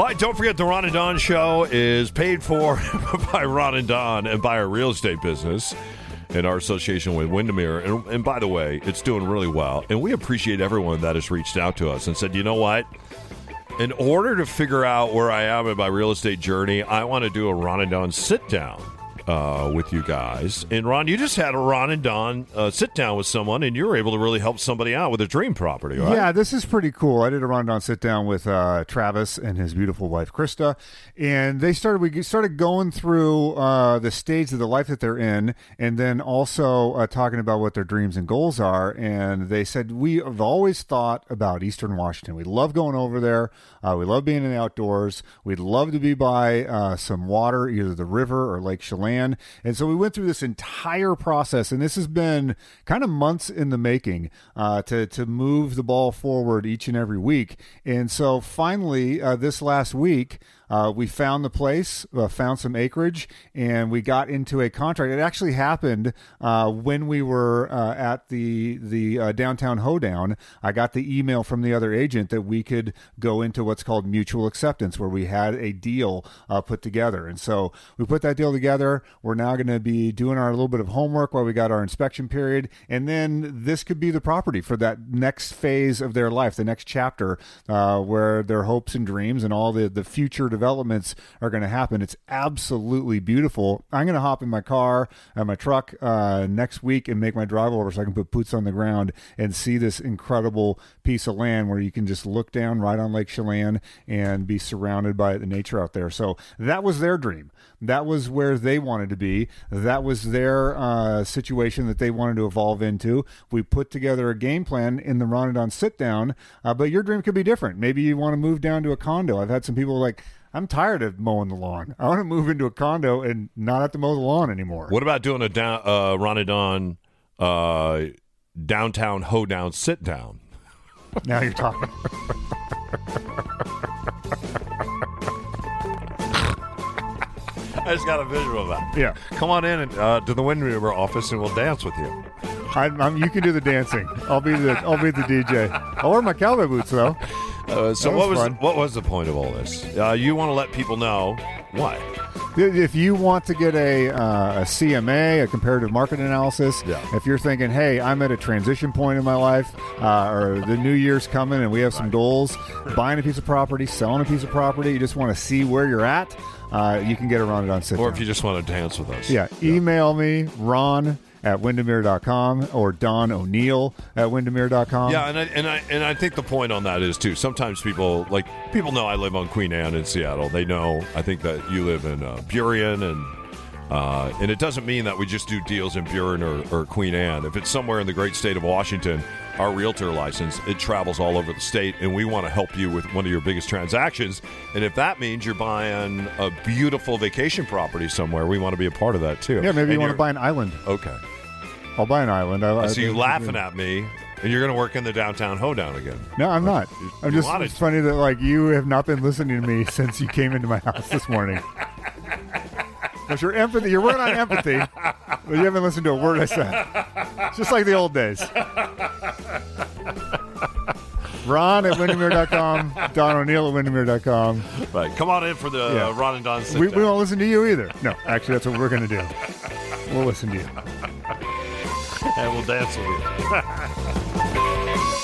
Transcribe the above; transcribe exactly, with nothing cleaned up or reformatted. All right, don't forget the Ron and Don Show is paid for by Ron and Don and by our real estate business and our association with Windermere. And, and by the way, it's doing really well. And we appreciate everyone that has reached out to us and said, you know what? In order to figure out where I am in my real estate journey, I want to do a Ron and Don sit-down uh, with you guys. And, Ron, you just had a Ron and Don uh, sit-down with someone, and you were able to really help somebody out with a dream property, right? Yeah, this is pretty cool. I did a Ron and Don sit-down with uh, Travis and his beautiful wife, Krista. And they started we started going through uh, the stage of the life that they're in, and then also uh, talking about what their dreams and goals are. And they said, we have always thought about Eastern Washington. We love going over there. Uh, we love being in the outdoors. We'd love to be by uh, some water, either the river or Lake Chelan. And so we went through this entire process, and this has been kind of months in the making uh, to, to move the ball forward each and every week. And so finally, uh, this last week, Uh, we found the place, uh, found some acreage, and we got into a contract. It actually happened uh, when we were uh, at the the uh, downtown hoedown. I got the email from the other agent that we could go into what's called mutual acceptance, where we had a deal uh, put together. And so we put that deal together. We're now going to be doing our little bit of homework while we got our inspection period. And then this could be the property for that next phase of their life, the next chapter uh, where their hopes and dreams and all the, the future development developments are going to happen. It's absolutely beautiful. I'm going to hop in my car and my truck uh, next week and make my drive over so I can put boots on the ground and see this incredible piece of land where you can just look down right on Lake Chelan and be surrounded by the nature out there. So that was their dream. That was where they wanted to be. That was their uh, situation that they wanted to evolve into. We put together a game plan in the Ron and Don sit down, uh, but your dream could be different. Maybe you want to move down to a condo. I've had some people like, I'm tired of mowing the lawn. I want to move into a condo and not have to mow the lawn anymore. What about doing a down, uh, Ron and Don uh, downtown hoedown sit down? Now you're talking. I just got a visual of that. Yeah. Come on in and, uh, to the Wind River office and we'll dance with you. I'm, I'm, you can do the dancing. I'll be the I'll be the D J. I'll wear my cowboy boots though. Uh, so what was the, what was the point of all this? Uh, you want to let people know why? If you want to get a, uh, a C M A, a comparative market analysis, yeah. If you're thinking, hey, I'm at a transition point in my life, uh, or the new year's coming and we have some right. goals, buying a piece of property, selling a piece of property, you just want to see where you're at, uh, you can get a Ron and Don sit down. Or if you just want to dance with us. Yeah, yeah. Email me, Ron at Windermere dot com or Don O'Neill at Windermere dot com. Yeah, and I, and I and I think the point on that is, too, sometimes people, like, people know I live on Queen Anne in Seattle. They know, I think, that you live in uh, Burien, and uh, and it doesn't mean that we just do deals in Burien or, or Queen Anne. If it's somewhere in the great state of Washington, our realtor license, it travels all over the state, and we want to help you with one of your biggest transactions. And if that means you're buying a beautiful vacation property somewhere, we want to be a part of that, too. Yeah, maybe and you want to buy an island. Okay. I'll buy an island. I, I see you laughing at me, and you're going to work in the downtown hoedown again. No, I'm not. You, I'm just. It's funny that like you have not been listening to me since you came into my house this morning. But your empathy, you're working on empathy, but you haven't listened to a word I said. It's just like the old days. Ron at Windermere dot com, Don O'Neill at Windermere dot com. Right, come on in for the yeah. uh, Ron and Don sit-down. We, we won't listen to you either. No, actually, that's what we're going to do. We'll listen to you. And we'll dance with you.